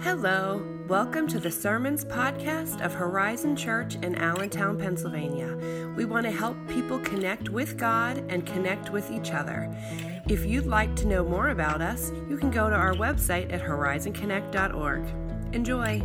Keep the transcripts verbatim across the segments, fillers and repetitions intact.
Hello, welcome to the Sermons Podcast of Horizon Church in Allentown, Pennsylvania. We want to help people connect with God and connect with each other. If you'd like to know more about us, you can go to our website at horizon connect dot org. Enjoy!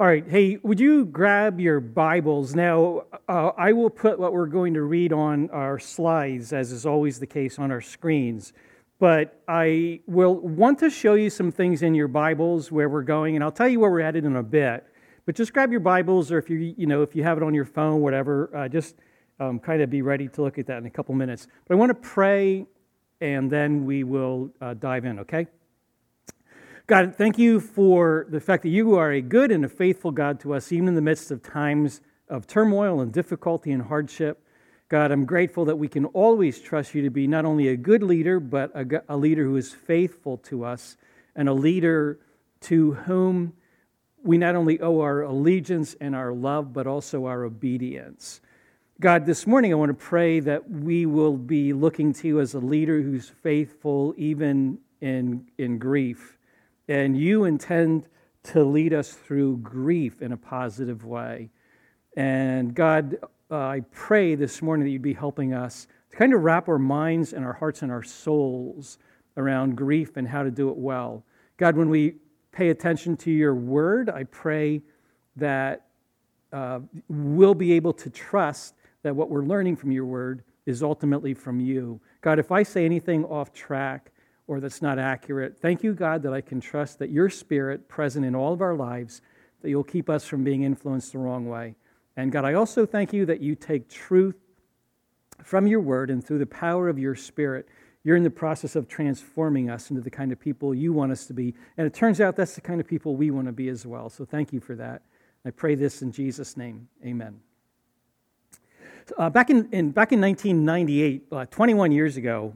All right, hey, would you grab your Bibles? Now, uh, I will put what we're going to read on our slides, as is always the case on our screens. But I will want to show you some things in your Bibles where we're going, and I'll tell you where we're headed in a bit. But just grab your Bibles, or if you you know if you have it on your phone, whatever, uh, just um, kind of be ready to look at that in a couple minutes. But I want to pray, and then we will uh, dive in. Okay, God, thank you for the fact that you are a good and a faithful God to us, even in the midst of times of turmoil and difficulty and hardship. God, I'm grateful that we can always trust you to be not only a good leader, but a, a leader who is faithful to us, and a leader to whom we not only owe our allegiance and our love, but also our obedience. God, this morning I want to pray that we will be looking to you as a leader who's faithful even in, in grief, and you intend to lead us through grief in a positive way. And God, Uh, I pray this morning that you'd be helping us to kind of wrap our minds and our hearts and our souls around grief and how to do it well. God, when we pay attention to your word, I pray that uh, we'll be able to trust that what we're learning from your word is ultimately from you. God, if I say anything off track or that's not accurate, thank you, God, that I can trust that your spirit present in all of our lives, that you'll keep us from being influenced the wrong way. And God, I also thank you that you take truth from your word, and through the power of your spirit, you're in the process of transforming us into the kind of people you want us to be. And it turns out that's the kind of people we want to be as well. So thank you for that. I pray this in Jesus' name. Amen. Uh, back in, in back in nineteen ninety-eight, uh, twenty-one years ago,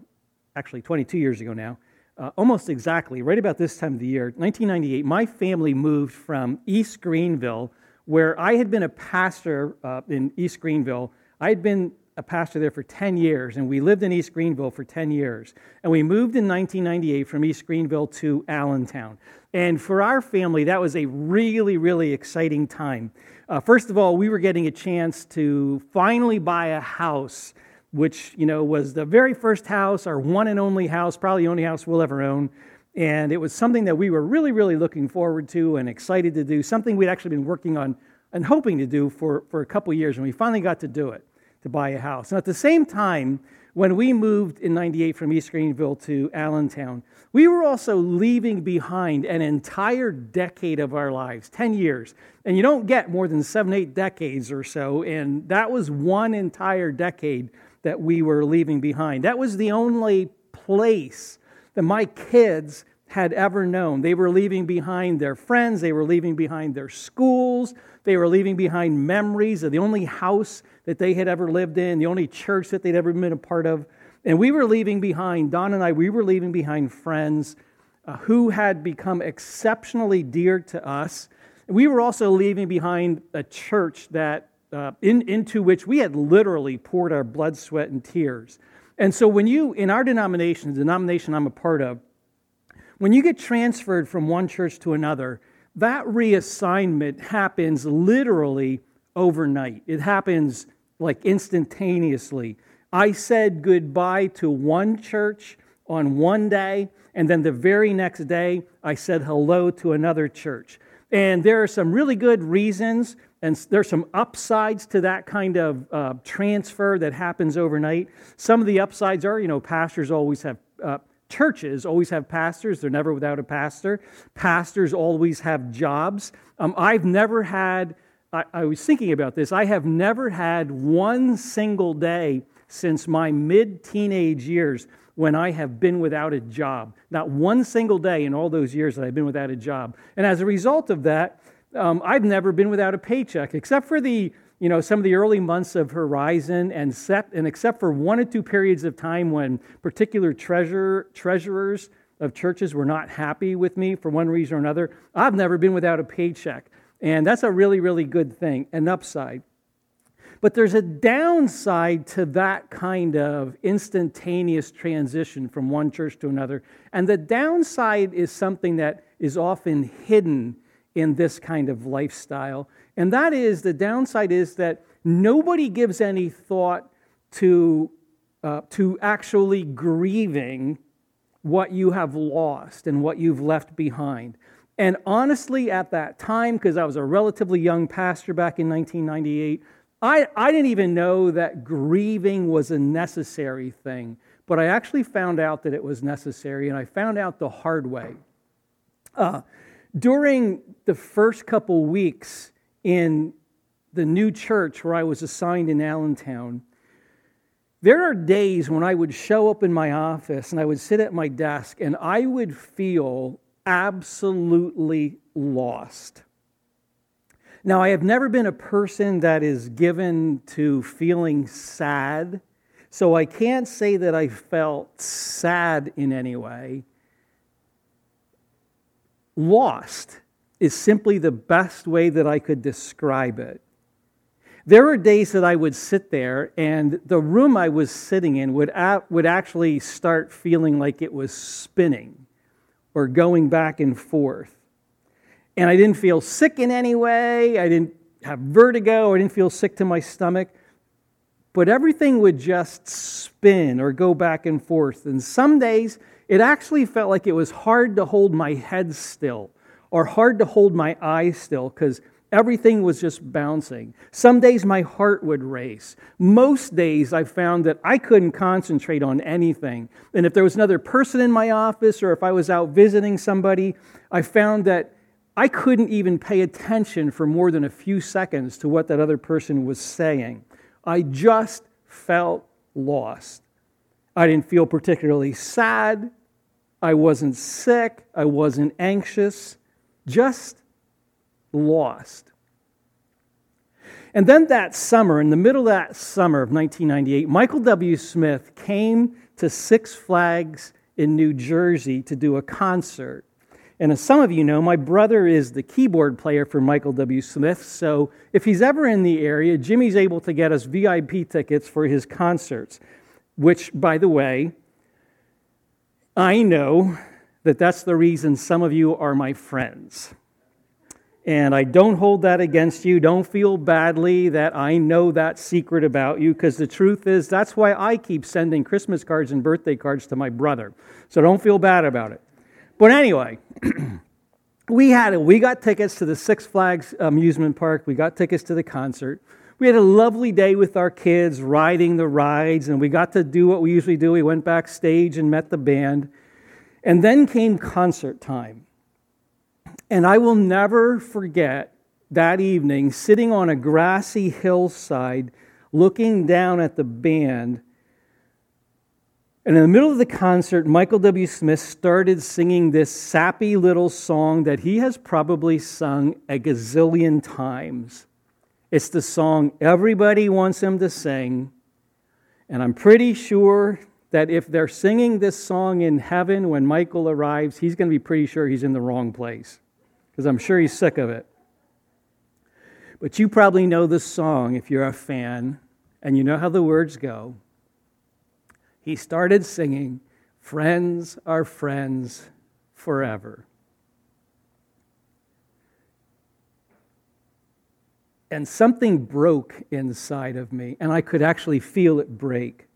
actually twenty-two years ago now, uh, almost exactly, right about this time of the year, nineteen ninety-eight, my family moved from East Greenville, where I had been a pastor uh, in East Greenville. I had been a pastor there for ten years, and we lived in East Greenville for ten years. And we moved in nineteen ninety-eight from East Greenville to Allentown. And for our family, that was a really, really exciting time. Uh, first of all, we were getting a chance to finally buy a house, which, you know, was the very first house, our one and only house, probably the only house we'll ever own. And it was something that we were really, really looking forward to and excited to do, something we'd actually been working on and hoping to do for, for a couple of years. And we finally got to do it, to buy a house. And at the same time, when we moved in ninety-eight from East Greenville to Allentown, we were also leaving behind an entire decade of our lives, ten years. And you don't get more than seven, eight decades or so. And that was one entire decade that we were leaving behind. That was the only place that my kids had ever known. They were leaving behind their friends. They were leaving behind their schools. They were leaving behind memories of the only house that they had ever lived in, the only church that they'd ever been a part of. And we were leaving behind, Don and I, we were leaving behind friends uh, who had become exceptionally dear to us. And we were also leaving behind a church that uh, in, into which we had literally poured our blood, sweat, and tears. And so when you, in our denomination, the denomination I'm a part of, when you get transferred from one church to another, that reassignment happens literally overnight. It happens like instantaneously. I said goodbye to one church on one day, and then the very next day, I said hello to another church. And there are some really good reasons, and there's some upsides to that kind of uh, transfer that happens overnight. Some of the upsides are, you know, pastors always have, uh, churches always have pastors. They're never without a pastor. Pastors always have jobs. Um, I've never had, I, I was thinking about this, I have never had one single day since my mid-teenage years when I have been without a job. Not one single day in all those years that I've been without a job. And as a result of that, Um, I've never been without a paycheck, except for the, you know, some of the early months of Horizon, and, set, and except for one or two periods of time when particular treasurer, treasurers of churches were not happy with me for one reason or another. I've never been without a paycheck, and that's a really, really good thing, an upside. But there's a downside to that kind of instantaneous transition from one church to another. And the downside is something that is often hidden in this kind of lifestyle. And that is, the downside is that nobody gives any thought to uh, to actually grieving what you have lost and what you've left behind. And honestly, at that time, because I was a relatively young pastor back in nineteen ninety-eight, I, I didn't even know that grieving was a necessary thing. But I actually found out that it was necessary, and I found out the hard way. Uh, during the first couple weeks in the new church where I was assigned in Allentown, there are days when I would show up in my office and I would sit at my desk and I would feel absolutely lost. Now, I have never been a person that is given to feeling sad, so I can't say that I felt sad in any way. Lost is simply the best way that I could describe it. There were days that I would sit there and the room I was sitting in would a- would actually start feeling like it was spinning or going back and forth. And I didn't feel sick in any way. I didn't have vertigo. I didn't feel sick to my stomach. But everything would just spin or go back and forth. And some days it actually felt like it was hard to hold my head still or hard to hold my eyes still because everything was just bouncing. Some days my heart would race. Most days I found that I couldn't concentrate on anything. And if there was another person in my office or if I was out visiting somebody, I found that I couldn't even pay attention for more than a few seconds to what that other person was saying. I just felt lost. I didn't feel particularly sad. I wasn't sick. I wasn't anxious. Just lost. And then that summer, in the middle of that summer of nineteen ninety-eight, Michael W. Smith came to Six Flags in New Jersey to do a concert. And as some of you know, my brother is the keyboard player for Michael W. Smith, so if he's ever in the area, Jimmy's able to get us V I P tickets for his concerts, which, by the way, I know that that's the reason some of you are my friends. And I don't hold that against you. Don't feel badly that I know that secret about you, because the truth is that's why I keep sending Christmas cards and birthday cards to my brother. So don't feel bad about it. But anyway, we had we got tickets to the Six Flags amusement park. We got tickets to the concert. We had a lovely day with our kids riding the rides, and we got to do what we usually do. We went backstage and met the band. And then came concert time. And I will never forget that evening, sitting on a grassy hillside, looking down at the band. And in the middle of the concert, Michael W. Smith started singing this sappy little song that he has probably sung a gazillion times. It's the song everybody wants him to sing. And I'm pretty sure that if they're singing this song in heaven when Michael arrives, he's going to be pretty sure he's in the wrong place, because I'm sure he's sick of it. But you probably know this song if you're a fan, and you know how the words go. He started singing, "Friends are friends forever." And something broke inside of me, and I could actually feel it break.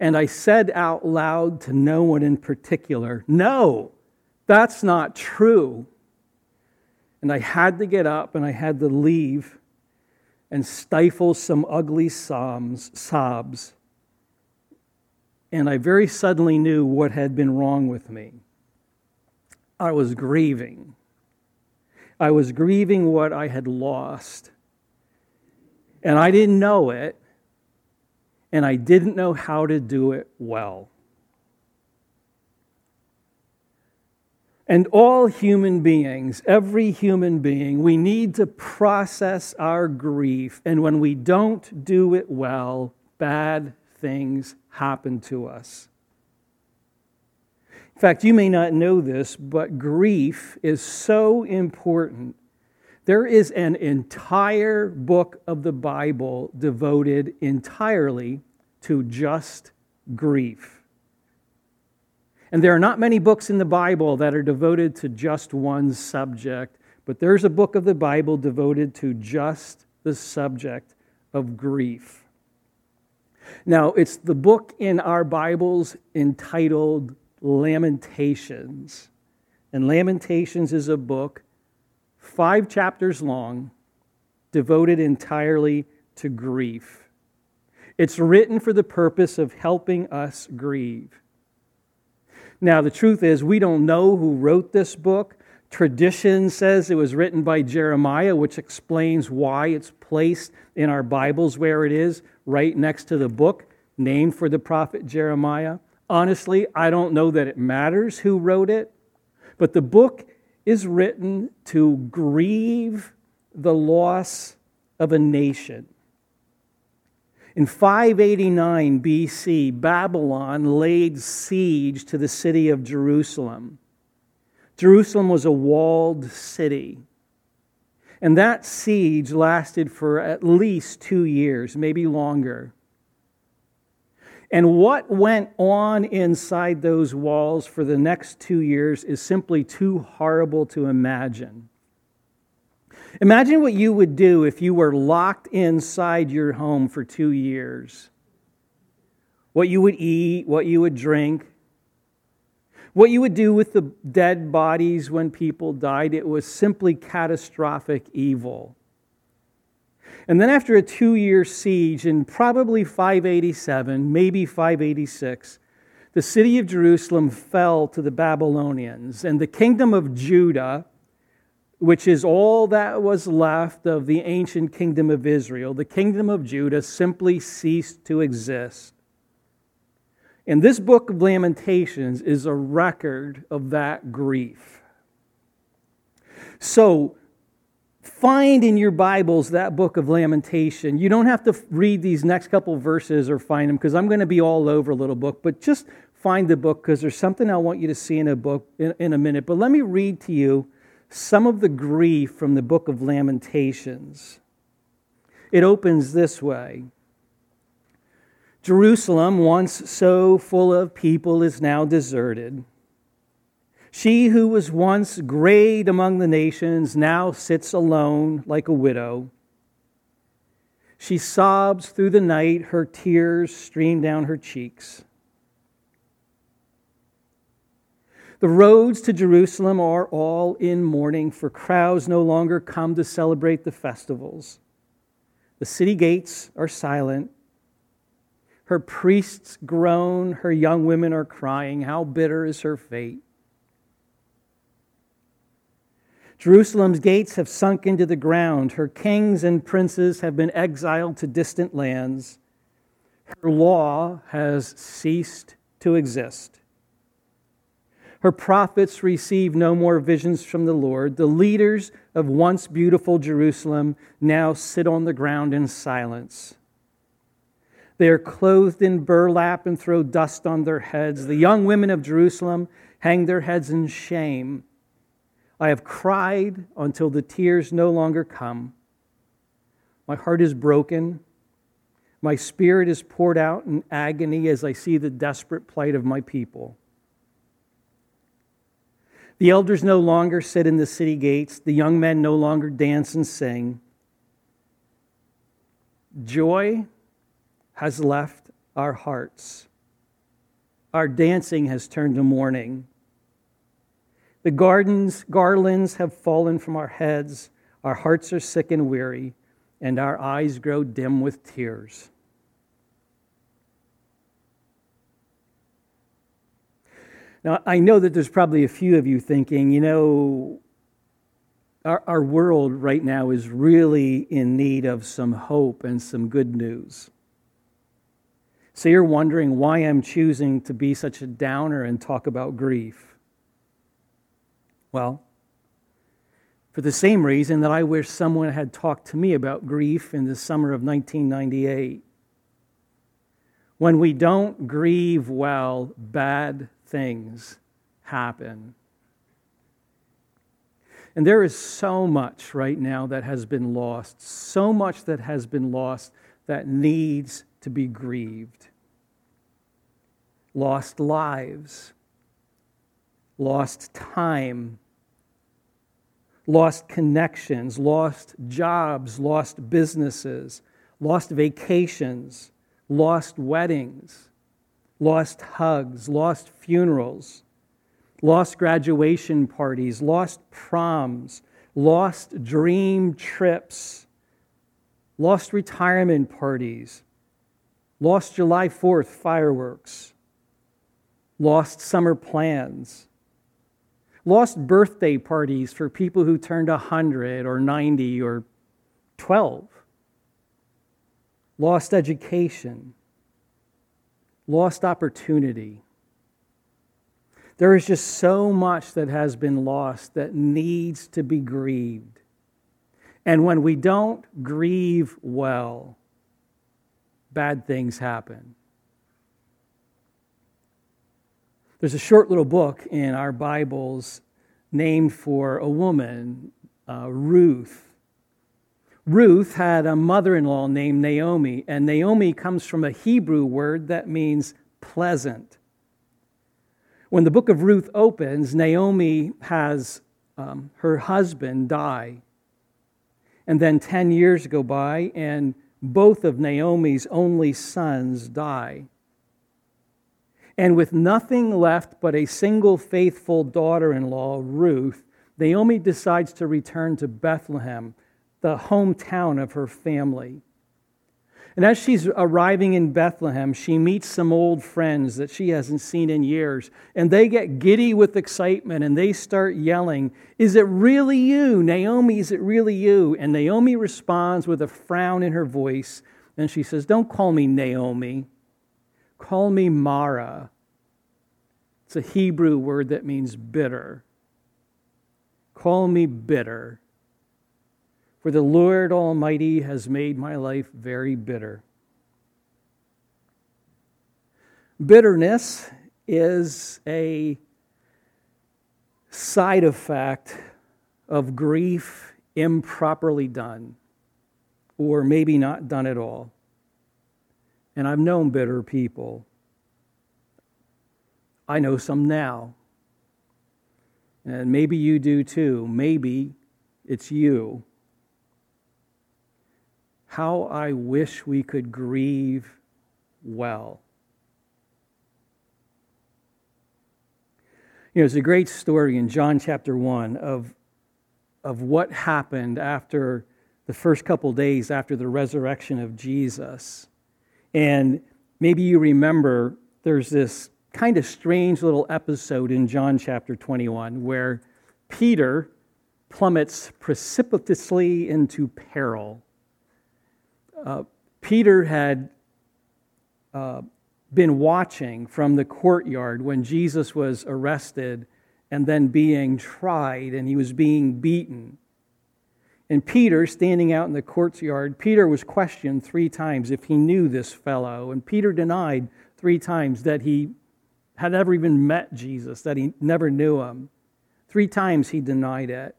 And I said out loud to no one in particular, "No! That's not true." And I had to get up and I had to leave and stifle some ugly sobs. And I very suddenly knew what had been wrong with me. I was grieving. I was grieving what I had lost. And I didn't know it. And I didn't know how to do it well. And all human beings, every human being, we need to process our grief. And when we don't do it well, bad things happen to us. In fact, you may not know this, but grief is so important There is an entire book of the Bible devoted entirely to just grief. And there are not many books in the Bible that are devoted to just one subject, but there's a book of the Bible devoted to just the subject of grief. Now, it's the book in our Bibles entitled Lamentations. And Lamentations is a book five chapters long, devoted entirely to grief. It's written for the purpose of helping us grieve. Now, the truth is, we don't know who wrote this book. Tradition says it was written by Jeremiah, which explains why it's placed in our Bibles where it is, right next to the book named for the prophet Jeremiah. Honestly, I don't know that it matters who wrote it, but the book is written to grieve the loss of a nation. In five eighty-nine B C, Babylon laid siege to the city of Jerusalem. Jerusalem was a walled city. And that siege lasted for at least two years, maybe longer. And what went on inside those walls for the next two years is simply too horrible to imagine. Imagine what you would do if you were locked inside your home for two years. What you would eat, what you would drink, what you would do with the dead bodies when people died. It was simply catastrophic evil. And then after a two-year siege in probably five eighty-seven, maybe five eighty-six, the city of Jerusalem fell to the Babylonians, and the kingdom of Judah, which is all that was left of the ancient kingdom of Israel, the kingdom of Judah simply ceased to exist. And this book of Lamentations is a record of that grief. So, find in your Bibles that book of Lamentation. You don't have to read these next couple verses or find them, because I'm going to be all over a little book, but just find the book, because there's something I want you to see in a book in, in a minute. But let me read to you some of the grief from the book of Lamentations. It opens this way. Jerusalem, once so full of people, is now deserted. She who was once great among the nations now sits alone like a widow. She sobs through the night, her tears stream down her cheeks. The roads to Jerusalem are all in mourning, for crowds no longer come to celebrate the festivals. The city gates are silent. Her priests groan, her young women are crying. How bitter is her fate! Jerusalem's gates have sunk into the ground. Her kings and princes have been exiled to distant lands. Her law has ceased to exist. Her prophets receive no more visions from the Lord. The leaders of once beautiful Jerusalem now sit on the ground in silence. They are clothed in burlap and throw dust on their heads. The young women of Jerusalem hang their heads in shame. I have cried until the tears no longer come. My heart is broken. My spirit is poured out in agony as I see the desperate plight of my people. The elders no longer sit in the city gates. The young men no longer dance and sing. Joy has left our hearts. Our dancing has turned to mourning. The gardens, garlands have fallen from our heads. Our hearts are sick and weary, and our eyes grow dim with tears. Now, I know that there's probably a few of you thinking, you know, our, our world right now is really in need of some hope and some good news. So you're wondering why I'm choosing to be such a downer and talk about grief. Well, for the same reason that I wish someone had talked to me about grief in the summer of nineteen ninety-eight. When we don't grieve well, bad things happen. And there is so much right now that has been lost, so much that has been lost that needs to be grieved. Lost lives, lost time, lost connections, lost jobs, lost businesses, lost vacations, lost weddings, lost hugs, lost funerals, lost graduation parties, lost proms, lost dream trips, lost retirement parties, lost July fourth fireworks, lost summer plans, lost birthday parties for people who turned one hundred or ninety or twelve, lost education, lost opportunity. There is just so much that has been lost that needs to be grieved. And when we don't grieve well, bad things happen. There's a short little book in our Bibles named for a woman, uh, Ruth. Ruth had a mother-in-law named Naomi, and Naomi comes from a Hebrew word that means pleasant. When the book of Ruth opens, Naomi has um, her husband die. And then ten years go by, and both of Naomi's only sons die. And with nothing left but a single faithful daughter-in-law, Ruth, Naomi decides to return to Bethlehem, the hometown of her family. And as she's arriving in Bethlehem, she meets some old friends that she hasn't seen in years, and they get giddy with excitement, and they start yelling, "Is it really you, Naomi? Is it really you?" And Naomi responds with a frown in her voice, and she says, "Don't call me Naomi. Call me Mara." It's a Hebrew word that means bitter. "Call me bitter. For the Lord Almighty has made my life very bitter." Bitterness is a side effect of grief improperly done, or maybe not done at all. And I've known bitter people. I know some now. And maybe you do too. Maybe it's you. How I wish we could grieve well. You know, it's a great story in John chapter one of, of what happened after the first couple days after the resurrection of Jesus. And maybe you remember there's this kind of strange little episode in John chapter twenty-one where Peter plummets precipitously into peril. Uh, Peter had uh, been watching from the courtyard when Jesus was arrested and then being tried, and he was being beaten. And Peter, standing out in the courtyard, Peter was questioned three times if he knew this fellow, and Peter denied three times that he had ever even met Jesus, that he never knew him. Three times he denied it.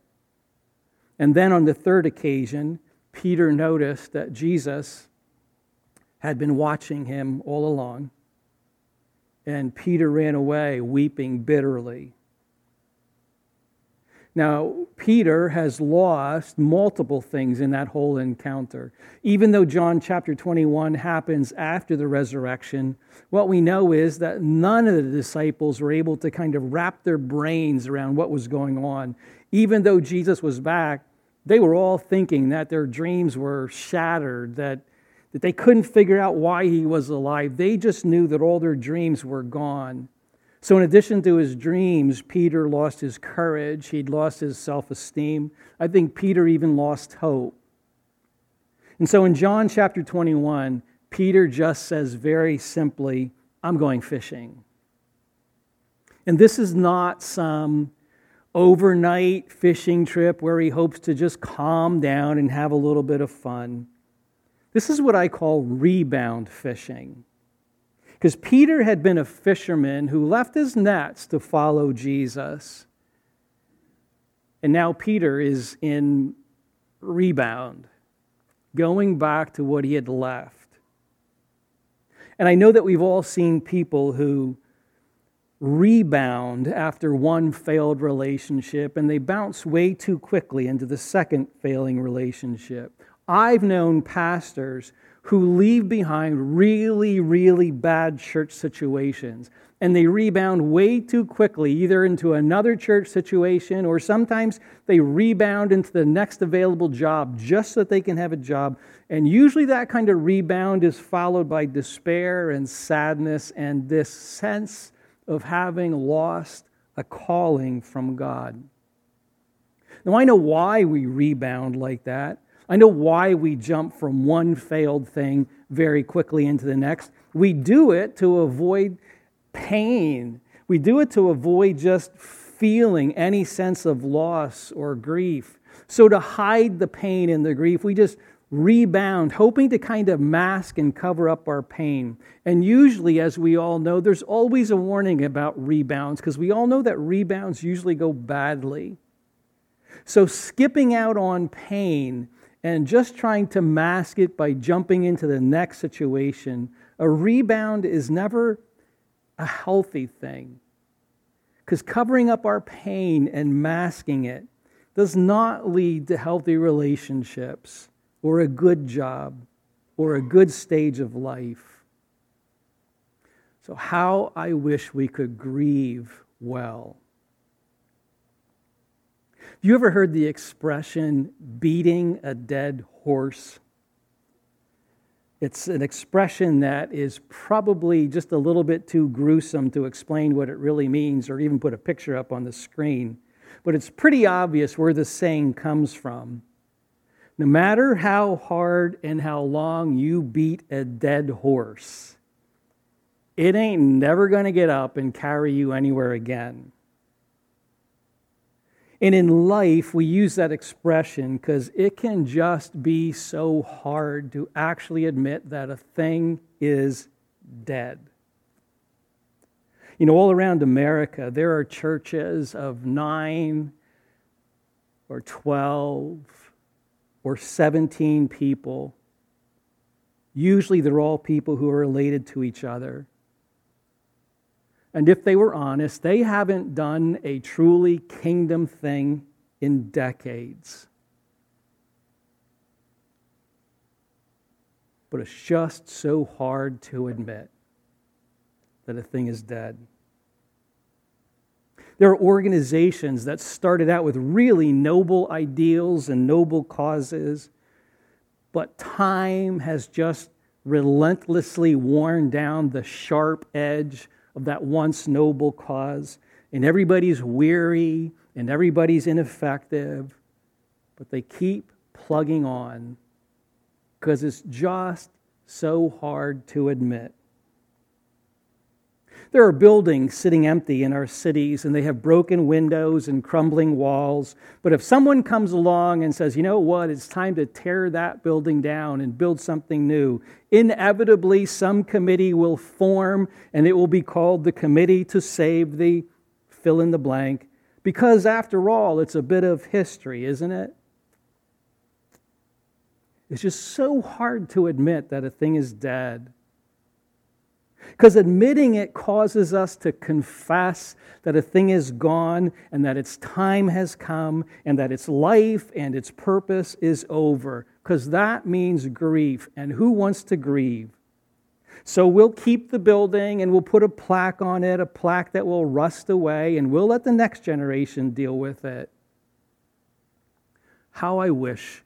And then on the third occasion, Peter noticed that Jesus had been watching him all along, and Peter ran away weeping bitterly. Now, Peter has lost multiple things in that whole encounter. Even though John chapter twenty-one happens after the resurrection, what we know is that none of the disciples were able to kind of wrap their brains around what was going on. Even though Jesus was back, they were all thinking that their dreams were shattered, that, that they couldn't figure out why he was alive. They just knew that all their dreams were gone. So in addition to his dreams, Peter lost his courage. He'd lost his self-esteem. I think Peter even lost hope. And so in John chapter twenty-one, Peter just says very simply, "I'm going fishing." And this is not some overnight fishing trip where he hopes to just calm down and have a little bit of fun. This is what I call rebound fishing. Because Peter had been a fisherman who left his nets to follow Jesus. And now Peter is in rebound, going back to what he had left. And I know that we've all seen people who rebound after one failed relationship, and they bounce way too quickly into the second failing relationship. I've known pastors who leave behind really, really bad church situations, and they rebound way too quickly, either into another church situation, or sometimes they rebound into the next available job just so that they can have a job. And usually that kind of rebound is followed by despair and sadness and this sense of having lost a calling from God. Now, I know why we rebound like that. I know why we jump from one failed thing very quickly into the next. We do it to avoid pain. We do it to avoid just feeling any sense of loss or grief. So to hide the pain and the grief, we just rebound, hoping to kind of mask and cover up our pain. And usually, as we all know, there's always a warning about rebounds, because we all know that rebounds usually go badly. So skipping out on pain and just trying to mask it by jumping into the next situation, a rebound is never a healthy thing, because covering up our pain and masking it does not lead to healthy relationships or a good job or a good stage of life. So how I wish we could grieve well. You ever heard the expression, beating a dead horse? It's an expression that is probably just a little bit too gruesome to explain what it really means or even put a picture up on the screen. But it's pretty obvious where the saying comes from. No matter how hard and how long you beat a dead horse, it ain't never going to get up and carry you anywhere again. And in life, we use that expression because it can just be so hard to actually admit that a thing is dead. You know, all around America, there are churches of nine or twelve or seventeen people. Usually they're all people who are related to each other. And if they were honest, they haven't done a truly kingdom thing in decades. But it's just so hard to admit that a thing is dead. There are organizations that started out with really noble ideals and noble causes, but time has just relentlessly worn down the sharp edge of that once noble cause, and everybody's weary, and everybody's ineffective, but they keep plugging on, because it's just so hard to admit. There are buildings sitting empty in our cities, and they have broken windows and crumbling walls, but if someone comes along and says, you know what, it's time to tear that building down and build something new, inevitably, some committee will form, and it will be called the Committee to Save the fill in the blank, because after all, it's a bit of history, isn't it? It's just so hard to admit that a thing is dead, because admitting it causes us to confess that a thing is gone and that its time has come and that its life and its purpose is over. Because that means grief, and who wants to grieve? So we'll keep the building and we'll put a plaque on it, a plaque that will rust away, and we'll let the next generation deal with it. How I wish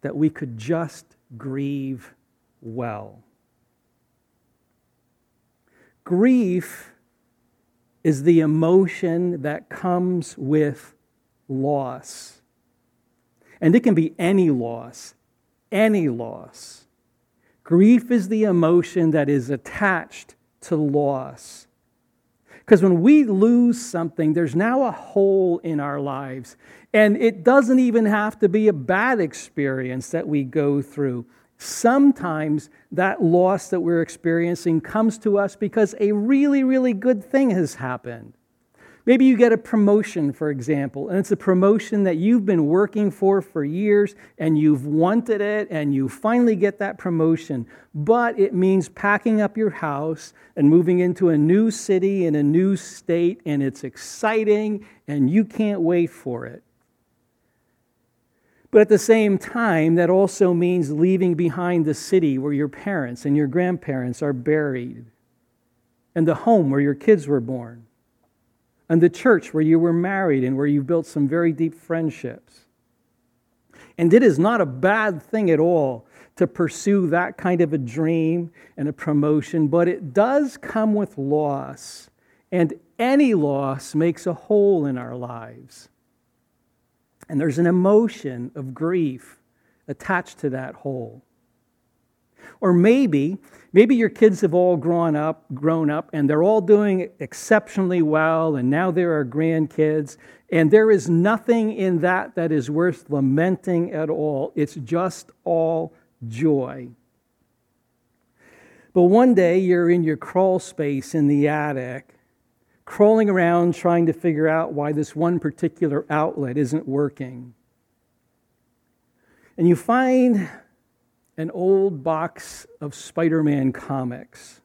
that we could just grieve well. Grief is the emotion that comes with loss. And it can be any loss, any loss. Grief is the emotion that is attached to loss. Because when we lose something, there's now a hole in our lives. And it doesn't even have to be a bad experience that we go through. Sometimes that loss that we're experiencing comes to us because a really, really good thing has happened. Maybe you get a promotion, for example, and it's a promotion that you've been working for for years, and you've wanted it, and you finally get that promotion. But it means packing up your house and moving into a new city and a new state, and it's exciting, and you can't wait for it. But at the same time, that also means leaving behind the city where your parents and your grandparents are buried, and the home where your kids were born, and the church where you were married and where you built some very deep friendships. And it is not a bad thing at all to pursue that kind of a dream and a promotion, but it does come with loss, and any loss makes a hole in our lives. And there's an emotion of grief attached to that hole. Or maybe, maybe your kids have all grown up, grown up, and they're all doing exceptionally well, and now there are grandkids, and there is nothing in that that is worth lamenting at all. It's just all joy. But one day you're in your crawl space in the attic, crawling around trying to figure out why this one particular outlet isn't working. And you find an old box of Spider-Man comics.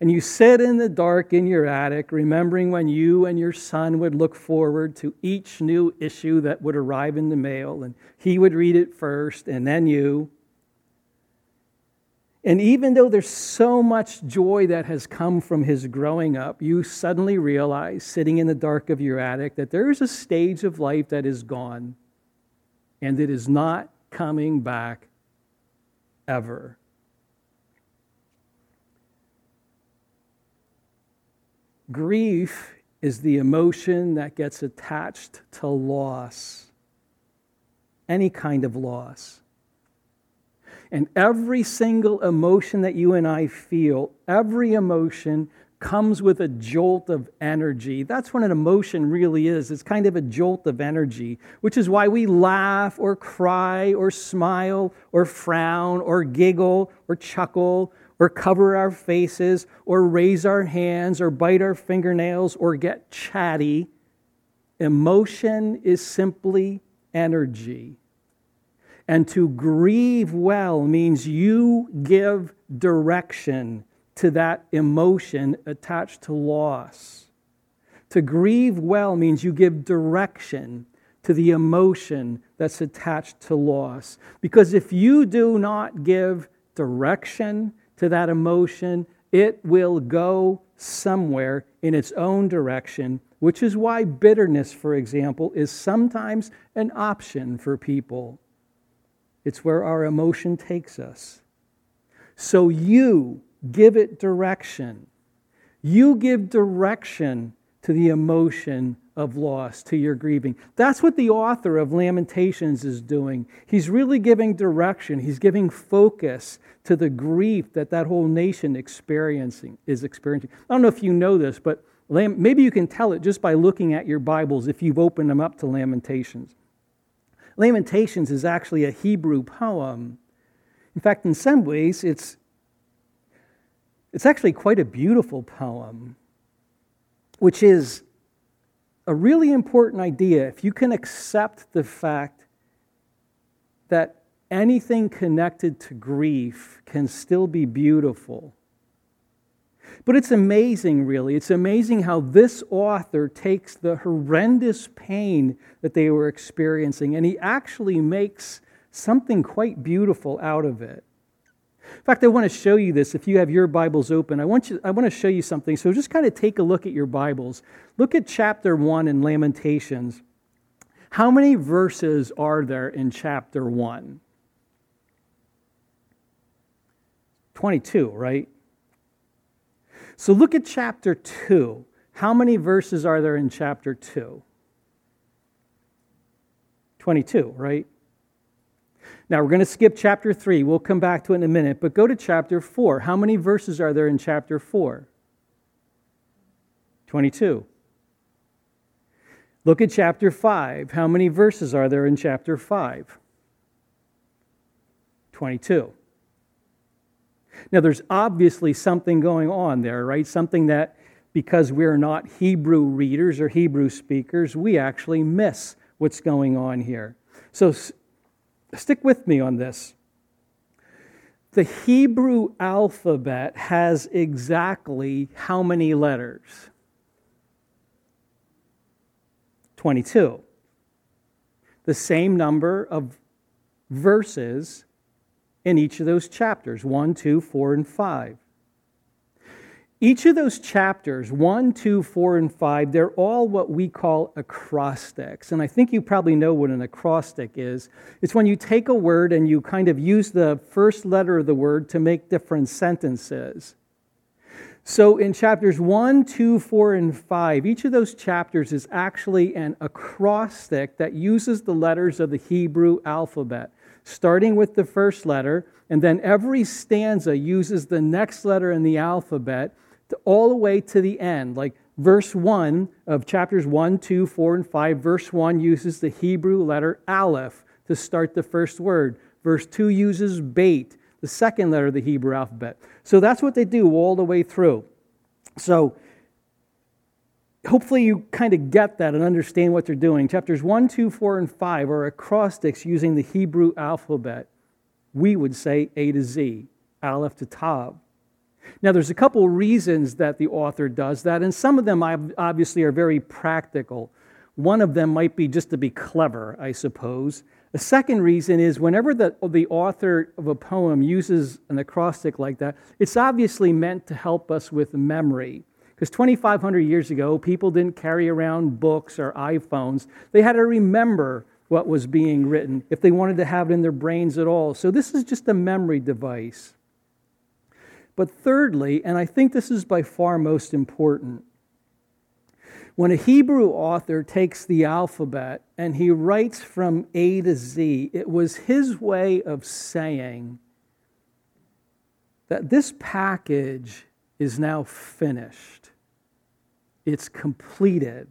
And you sit in the dark in your attic, remembering when you and your son would look forward to each new issue that would arrive in the mail, and he would read it first, and then you. And even though there's so much joy that has come from his growing up, you suddenly realize, sitting in the dark of your attic, that there is a stage of life that is gone, and it is not coming back ever. Grief is the emotion that gets attached to loss, any kind of loss. And every single emotion that you and I feel, every emotion comes with a jolt of energy. That's what an emotion really is. It's kind of a jolt of energy, which is why we laugh or cry or smile or frown or giggle or chuckle or cover our faces or raise our hands or bite our fingernails or get chatty. Emotion is simply energy. And to grieve well means you give direction to that emotion attached to loss. To grieve well means you give direction to the emotion that's attached to loss. Because if you do not give direction to that emotion, it will go somewhere in its own direction, which is why bitterness, for example, is sometimes an option for people. It's where our emotion takes us. So you give it direction. You give direction to the emotion of loss, to your grieving. That's what the author of Lamentations is doing. He's really giving direction. He's giving focus to the grief that that whole nation experiencing is experiencing. I don't know if you know this, but maybe you can tell it just by looking at your Bibles if you've opened them up to Lamentations. Lamentations is actually a Hebrew poem. In fact, in some ways, it's It's actually quite a beautiful poem, which is a really important idea. If you can accept the fact that anything connected to grief can still be beautiful. But it's amazing, really. It's amazing how this author takes the horrendous pain that they were experiencing, and he actually makes something quite beautiful out of it. In fact, I want to show you this. If you have your Bibles open, I want you, I want to show you something. So just kind of take a look at your Bibles. Look at chapter one in Lamentations. How many verses are there in chapter one? twenty-two, right? So look at chapter two. How many verses are there in chapter two? twenty-two, right? Now, we're going to skip chapter three. We'll come back to it in a minute, but go to chapter four. How many verses are there in chapter four? twenty-two. Look at chapter five. How many verses are there in chapter five? twenty-two. Now, there's obviously something going on there, right? Something that because we're not Hebrew readers or Hebrew speakers, we actually miss what's going on here. So s- stick with me on this. The Hebrew alphabet has exactly how many letters? twenty-two. The same number of verses in each of those chapters, one, two, four, and five. Each of those chapters, one, two, four, and five, they're all what we call acrostics. And I think you probably know what an acrostic is. It's when you take a word and you kind of use the first letter of the word to make different sentences. So in chapters one, two, four, and five, each of those chapters is actually an acrostic that uses the letters of the Hebrew alphabet, starting with the first letter, and then every stanza uses the next letter in the alphabet all the way to the end. Like verse one of chapters one, two, four, and five, verse one uses the Hebrew letter Aleph to start the first word. Verse two uses Beit, the second letter of the Hebrew alphabet. So that's what they do all the way through. So hopefully you kind of get that and understand what they're doing. Chapters one, two, four, and five are acrostics using the Hebrew alphabet. We would say A to Z, Aleph to Tav. Now, there's a couple reasons that the author does that, and some of them obviously are very practical. One of them might be just to be clever, I suppose. The second reason is whenever the, the author of a poem uses an acrostic like that, it's obviously meant to help us with memory. Because twenty-five hundred years ago, people didn't carry around books or iPhones. They had to remember what was being written if they wanted to have it in their brains at all. So this is just a memory device. But thirdly, and I think this is by far most important, when a Hebrew author takes the alphabet and he writes from A to Z, it was his way of saying that this package is now finished. It's completed.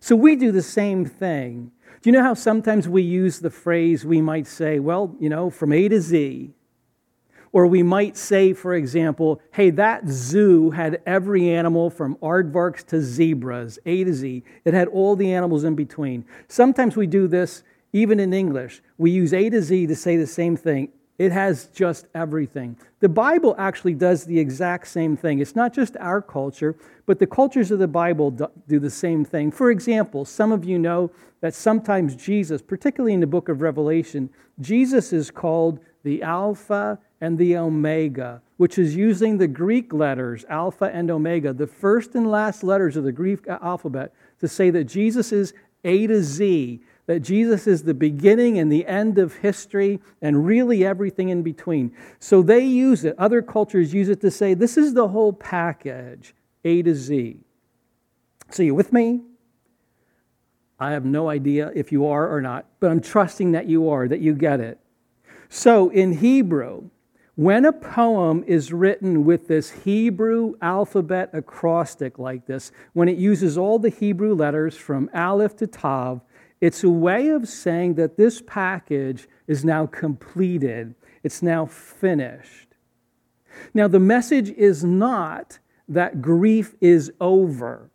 So we do the same thing. Do you know how sometimes we use the phrase, we might say, well, you know, from A to Z. Or we might say, for example, hey, that zoo had every animal from aardvarks to zebras, A to Z. It had all the animals in between. Sometimes we do this even in English. We use A to Z to say the same thing. It has just everything. The Bible actually does the exact same thing. It's not just our culture, but the cultures of the Bible do the same thing. For example, some of you know that sometimes Jesus, particularly in the book of Revelation, Jesus is called the Alpha and the Omega, which is using the Greek letters, Alpha and Omega, the first and last letters of the Greek alphabet, to say that Jesus is A to Z, that Jesus is the beginning and the end of history, and really everything in between. So they use it, other cultures use it to say, this is the whole package, A to Z. So you with me? I have no idea if you are or not, but I'm trusting that you are, that you get it. So in Hebrew, when a poem is written with this Hebrew alphabet acrostic like this, when it uses all the Hebrew letters from Aleph to Tav, it's a way of saying that this package is now completed. It's now finished. Now, the message is not that grief is over.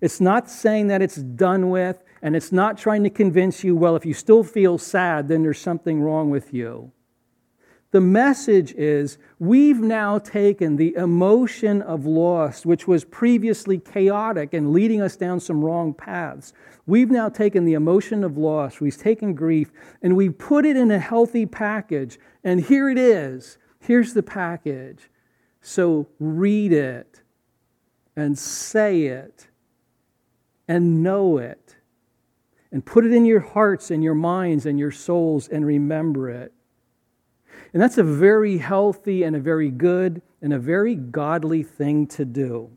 It's not saying that it's done with, and it's not trying to convince you, well, if you still feel sad, then there's something wrong with you. The message is, we've now taken the emotion of loss, which was previously chaotic and leading us down some wrong paths. We've now taken the emotion of loss, we've taken grief, and we've put it in a healthy package. And here it is. Here's the package. So read it, and say it, and know it, and put it in your hearts and your minds and your souls and remember it. And that's a very healthy and a very good and a very godly thing to do.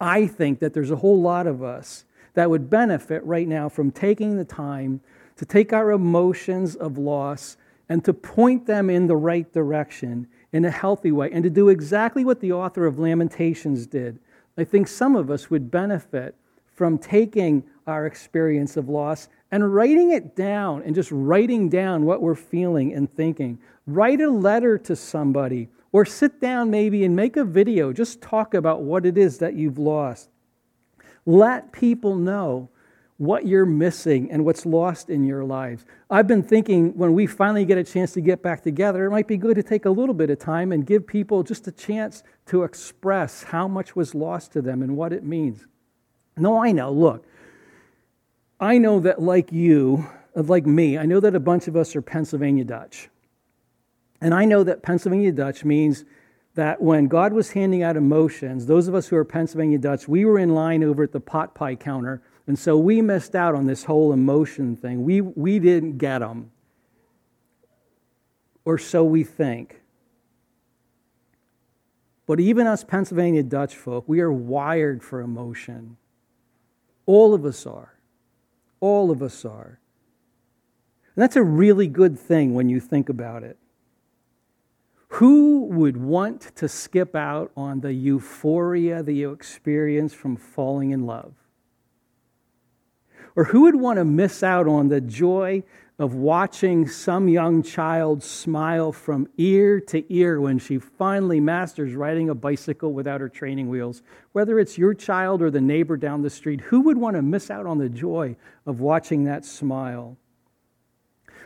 I think that there's a whole lot of us that would benefit right now from taking the time to take our emotions of loss and to point them in the right direction in a healthy way and to do exactly what the author of Lamentations did. I think some of us would benefit from taking our experience of loss and writing it down and just writing down what we're feeling and thinking. Write a letter to somebody Or sit down maybe and make a video. Just talk about what it is that you've lost. Let people know what you're missing and what's lost in your lives. I've been thinking when we finally get a chance to get back together, it might be good to take a little bit of time and give people just a chance to express how much was lost to them and what it means. No, I know, look, I know that like you, like me, I know that a bunch of us are Pennsylvania Dutch. And I know that Pennsylvania Dutch means that when God was handing out emotions, those of us who are Pennsylvania Dutch, we were in line over at the pot pie counter, and so we missed out on this whole emotion thing. We we didn't get them, or so we think. But even us Pennsylvania Dutch folk, we are wired for emotion. All of us are. All of us are. And that's a really good thing when you think about it. Who would want to skip out on the euphoria that you experience from falling in love? Or who would want to miss out on the joy of watching some young child smile from ear to ear when she finally masters riding a bicycle without her training wheels? Whether it's your child or the neighbor down the street, who would want to miss out on the joy of watching that smile?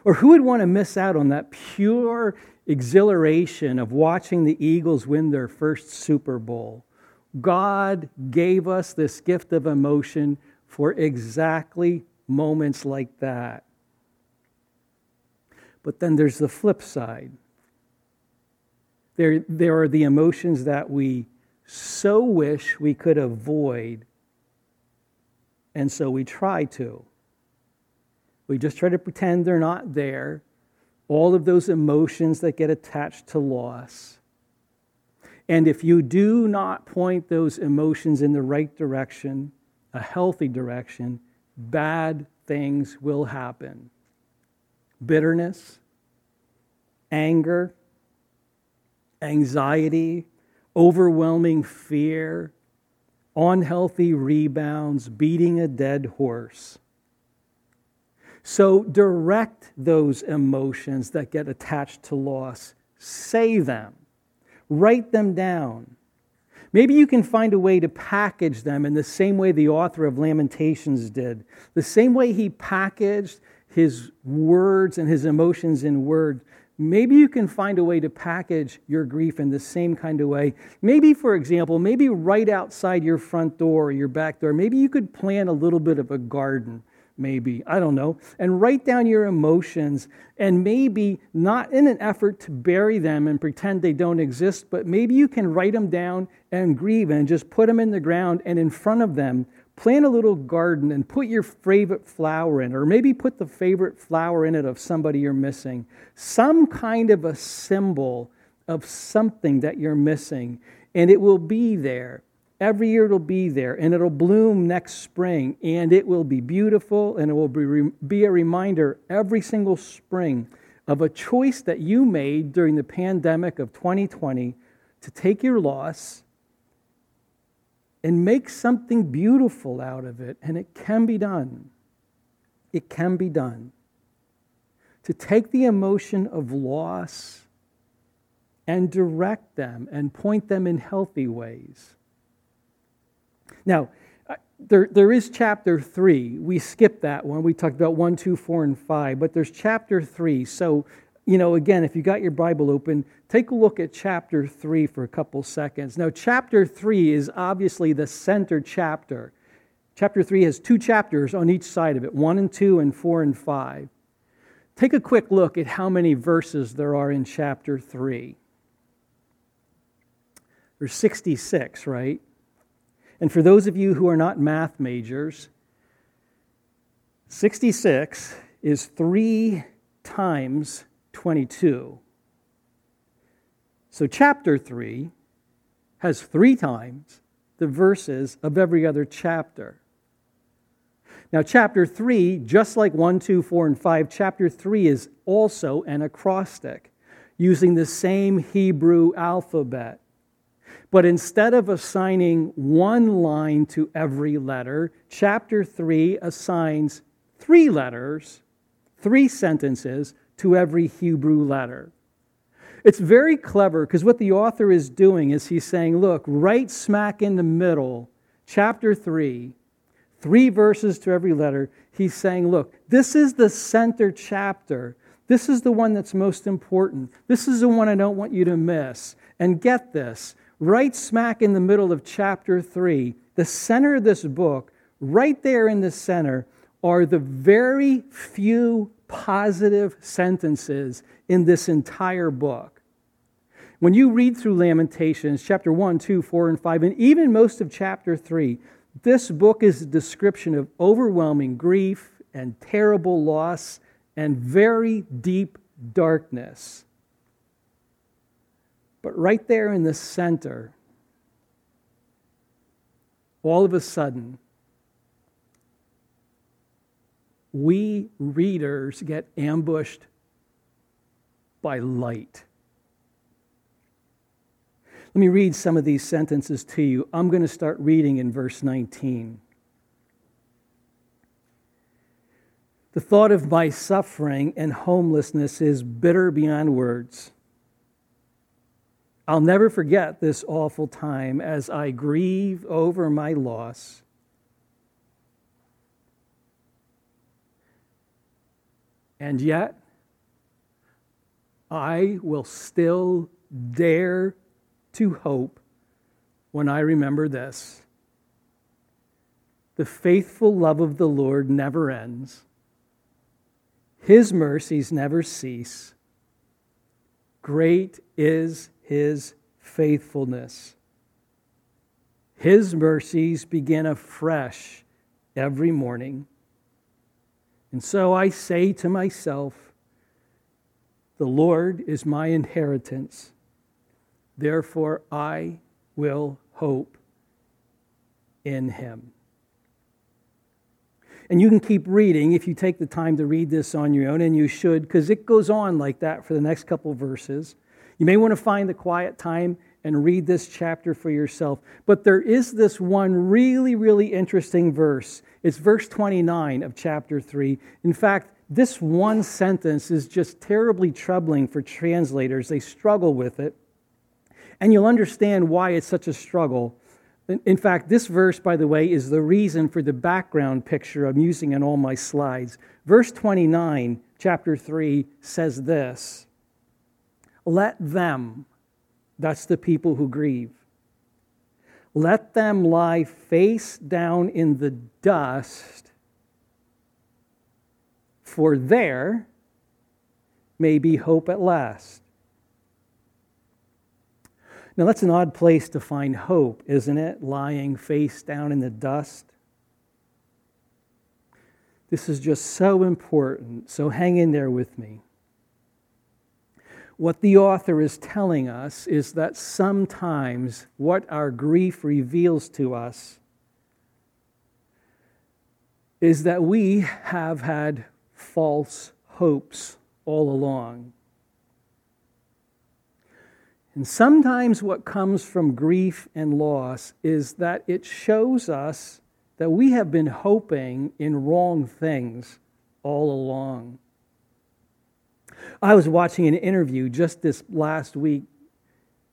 Or who would want to miss out on that pure exhilaration of watching the Eagles win their first Super Bowl? God gave us this gift of emotion for exactly moments like that. But then there's the flip side. There, there are the emotions that we so wish we could avoid, and so we try to. We just try to pretend they're not there. All of those emotions that get attached to loss. And if you do not point those emotions in the right direction, a healthy direction, bad things will happen. Bitterness, anger, anxiety, overwhelming fear, unhealthy rebounds, beating a dead horse. So direct those emotions that get attached to loss. Say them. Write them down. Maybe you can find a way to package them in the same way the author of Lamentations did. The same way he packaged his words and his emotions in words. Maybe you can find a way to package your grief in the same kind of way. Maybe, for example, maybe right outside your front door or your back door, maybe you could plant a little bit of a garden. Maybe, I don't know, and write down your emotions, and maybe not in an effort to bury them and pretend they don't exist, but maybe you can write them down and grieve and just put them in the ground and in front of them, plant a little garden and put your favorite flower in, or maybe put the favorite flower in it of somebody you're missing. Some kind of a symbol of something that you're missing, and it will be there. Every year it'll be there, and it'll bloom next spring, and it will be beautiful, and it will be, re- be a reminder every single spring of a choice that you made during the pandemic of twenty twenty to take your loss and make something beautiful out of it, and it can be done. It can be done. To take the emotion of loss and direct them and point them in healthy ways. Now, there there is chapter three. We skipped that one. We talked about one, two, four, and five. But there's chapter three. So, you know, again, if you got your Bible open, take a look at chapter three for a couple seconds. Now, chapter three is obviously the center chapter. Chapter three has two chapters on each side of it, one and two and four and five. Take a quick look at how many verses there are in chapter three. There's sixty-six, right? And for those of you who are not math majors, sixty-six is three times twenty-two. So chapter three has three times the verses of every other chapter. Now chapter three, just like one, two, four, and five, chapter three is also an acrostic using the same Hebrew alphabet. But instead of assigning one line to every letter, chapter three assigns three letters, three sentences to every Hebrew letter. It's very clever because what the author is doing is he's saying, look, right smack in the middle, chapter three, three verses to every letter, he's saying, look, this is the center chapter. This is the one that's most important. This is the one I don't want you to miss. And get this, right smack in the middle of chapter three, the center of this book, right there in the center, are the very few positive sentences in this entire book. When you read through Lamentations, chapter one, two, four, and five, and even most of chapter three, this book is a description of overwhelming grief and terrible loss and very deep darkness. But right there in the center, all of a sudden, we readers get ambushed by light. Let me read some of these sentences to you. I'm going to start reading in verse nineteen. The thought of my suffering and homelessness is bitter beyond words. I'll never forget this awful time as I grieve over my loss. And yet, I will still dare to hope when I remember this. The faithful love of the Lord never ends. His mercies never cease. Great is His faithfulness. His mercies begin afresh every morning. And so I say to myself, the Lord is my inheritance. Therefore, I will hope in Him. And you can keep reading if you take the time to read this on your own, and you should, because it goes on like that for the next couple verses. You may want to find a quiet time and read this chapter for yourself. But there is this one really, really interesting verse. It's verse twenty-nine of chapter three. In fact, this one sentence is just terribly troubling for translators. They struggle with it. And you'll understand why it's such a struggle. In fact, this verse, by the way, is the reason for the background picture I'm using in all my slides. Verse twenty-nine, chapter three, says this. Let them, that's the people who grieve, let them lie face down in the dust, for there may be hope at last. Now that's an odd place to find hope, isn't it? Lying face down in the dust. This is just so important, so hang in there with me. What the author is telling us is that sometimes what our grief reveals to us is that we have had false hopes all along. And sometimes what comes from grief and loss is that it shows us that we have been hoping in wrong things all along. I was watching an interview just this last week,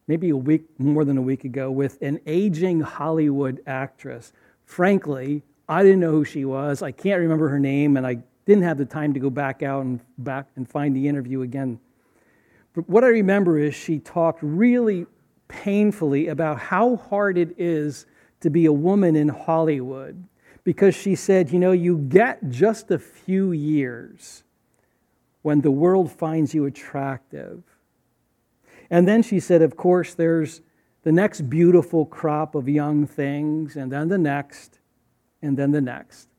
maybe a week, more than a week ago, with an aging Hollywood actress. Frankly, I didn't know who she was. I can't remember her name, and I didn't have the time to go back out and back and find the interview again. But what I remember is she talked really painfully about how hard it is to be a woman in Hollywood, because she said, you know, you get just a few years when the world finds you attractive. And then she said, of course, there's the next beautiful crop of young things, and then the next, and then the next.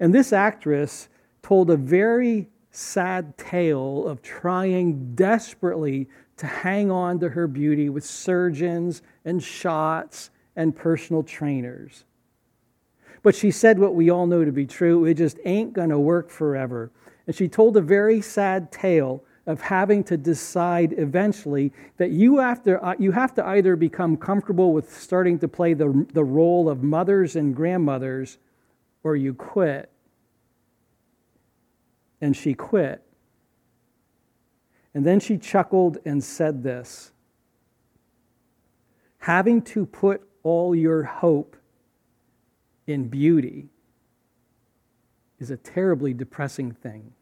And this actress told a very sad tale of trying desperately to hang on to her beauty with surgeons and shots and personal trainers. But she said what we all know to be true, it just ain't gonna work forever. And she told a very sad tale of having to decide eventually that you have to, you have to either become comfortable with starting to play the, the role of mothers and grandmothers, or you quit. And she quit. And then she chuckled and said this, having to put all your hope in beauty is a terribly depressing thing.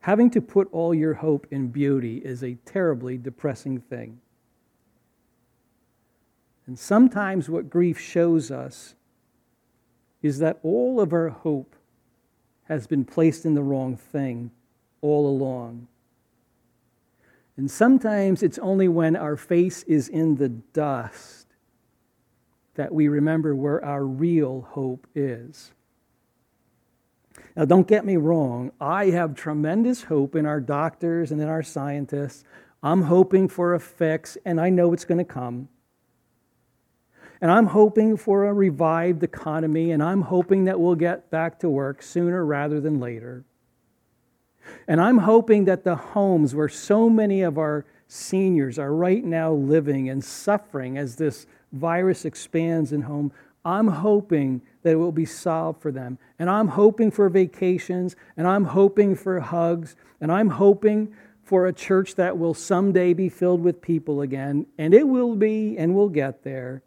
Having to put all your hope in beauty is a terribly depressing thing. And sometimes what grief shows us is that all of our hope has been placed in the wrong thing all along. And sometimes it's only when our face is in the dust that we remember where our real hope is. Now, don't get me wrong. I have tremendous hope in our doctors and in our scientists. I'm hoping for a fix, and I know it's going to come. And I'm hoping for a revived economy, and I'm hoping that we'll get back to work sooner rather than later. And I'm hoping that the homes where so many of our seniors are right now living and suffering as this virus expands in home, I'm hoping that it will be solved for them. And I'm hoping for vacations, and I'm hoping for hugs, and I'm hoping for a church that will someday be filled with people again, and it will be, and we'll get there.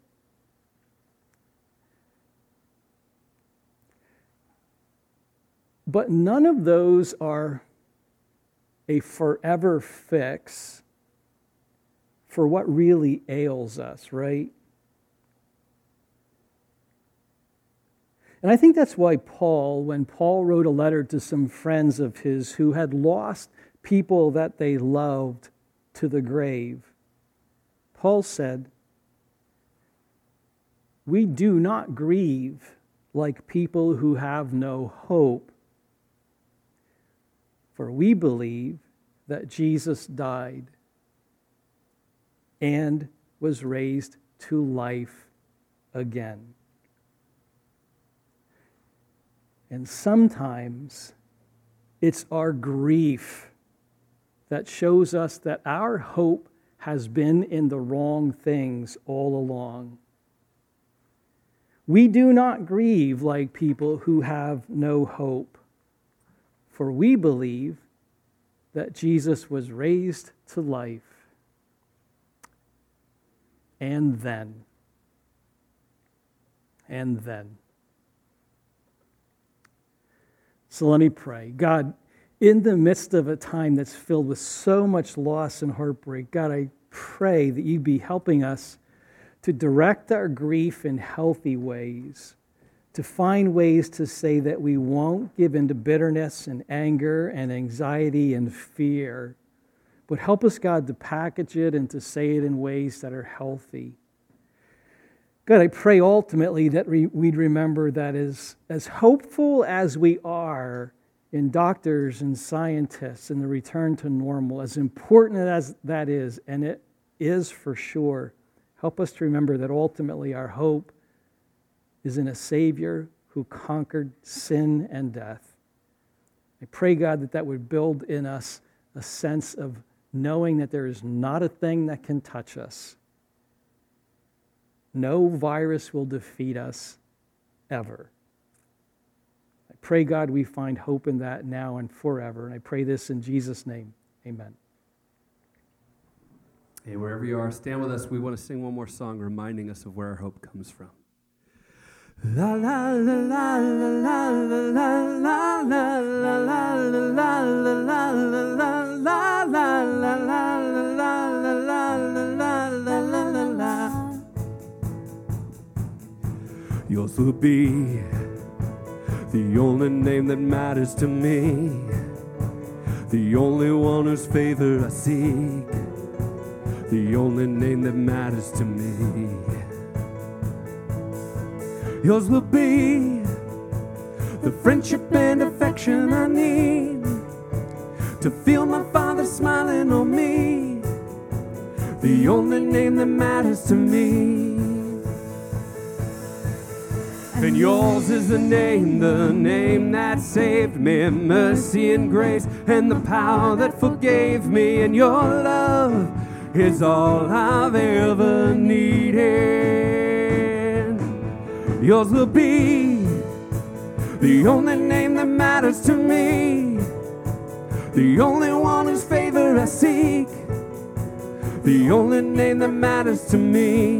But none of those are a forever fix for what really ails us, right? And I think that's why Paul, when Paul wrote a letter to some friends of his who had lost people that they loved to the grave, Paul said, "We do not grieve like people who have no hope. For we believe that Jesus died and was raised to life again." And sometimes it's our grief that shows us that our hope has been in the wrong things all along. We do not grieve like people who have no hope. For we believe that Jesus was raised to life. And then. And then. So let me pray. God, in the midst of a time that's filled with so much loss and heartbreak, God, I pray that you'd be helping us to direct our grief in healthy ways, to find ways to say that we won't give in to bitterness and anger and anxiety and fear. But help us, God, to package it and to say it in ways that are healthy. God, I pray ultimately that we'd remember that as, as hopeful as we are in doctors and scientists and the return to normal, as important as that is, and it is for sure, help us to remember that ultimately our hope is in a Savior who conquered sin and death. I pray, God, that that would build in us a sense of knowing that there is not a thing that can touch us. No virus will defeat us ever. I pray, God, we find hope in that now and forever. And I pray this in Jesus' name. Amen. Hey, wherever you are, stand with us. We want to sing one more song reminding us of where our hope comes from. La la la la la la la la la la la la la la. Yours will be the only name that matters to me, the only one whose favor I seek, the only name that matters to me. Yours will be the friendship and affection I need to feel my Father smiling on me, the only name that matters to me. And yours is the name, the name that saved me, mercy and grace and the power that forgave me, and your love is all I've ever needed. Yours will be the only name that matters to me, the only one whose favor I seek, the only name that matters to me.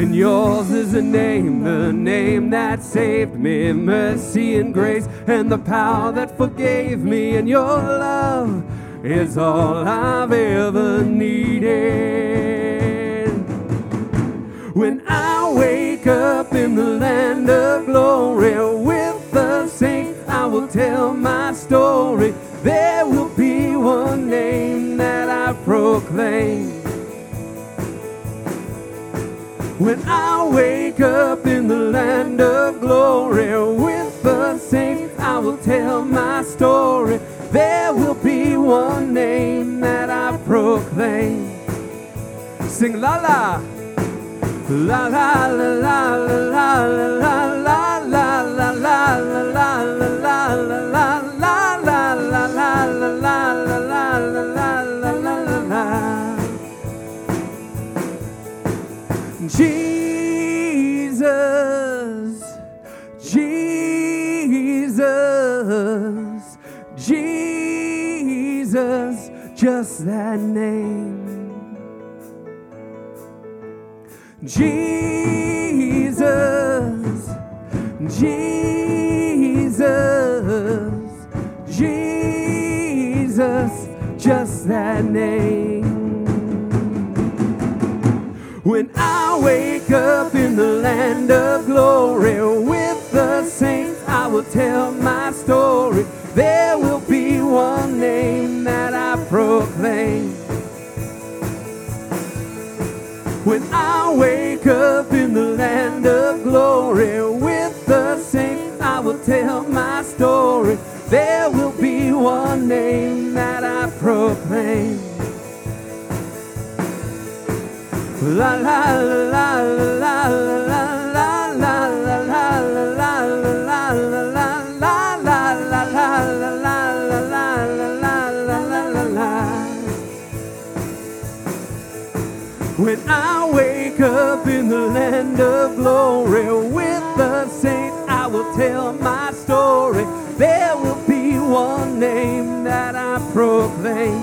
And yours is the name, the name that saved me, mercy and grace and the power that forgave me. And your love is all I've ever needed. When I wake up in the land of glory with the saints, I will tell my story. There will be one name that I proclaim. When I wake up in the land of glory with the saints, I will tell my story. There will be one name that I proclaim. Sing la la, la la la la la la la la la la la la la la la la. Jesus, Jesus, Jesus, just that name. Jesus, Jesus, Jesus, just that name. When I wake up in the land of glory with the saints, I will tell my story. There will be one name that I proclaim. When I wake up in the land of glory with the saints, I will tell my story. There will be one name that I proclaim. La la la la la. When I wake up in the land of glory with the saints, I will tell my story. There will be one name that I proclaim.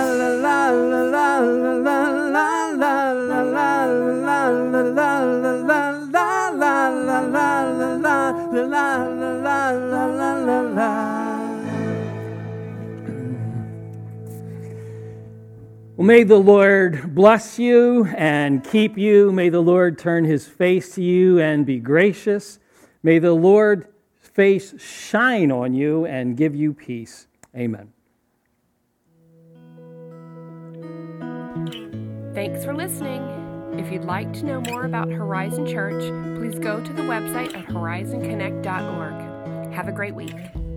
Well, may the Lord bless you and keep you. May the Lord turn his face to you and be gracious. May the Lord's face shine on you and give you peace. Amen. Thanks for listening. If you'd like to know more about Horizon Church, please go to the website at horizon connect dot org. Have a great week.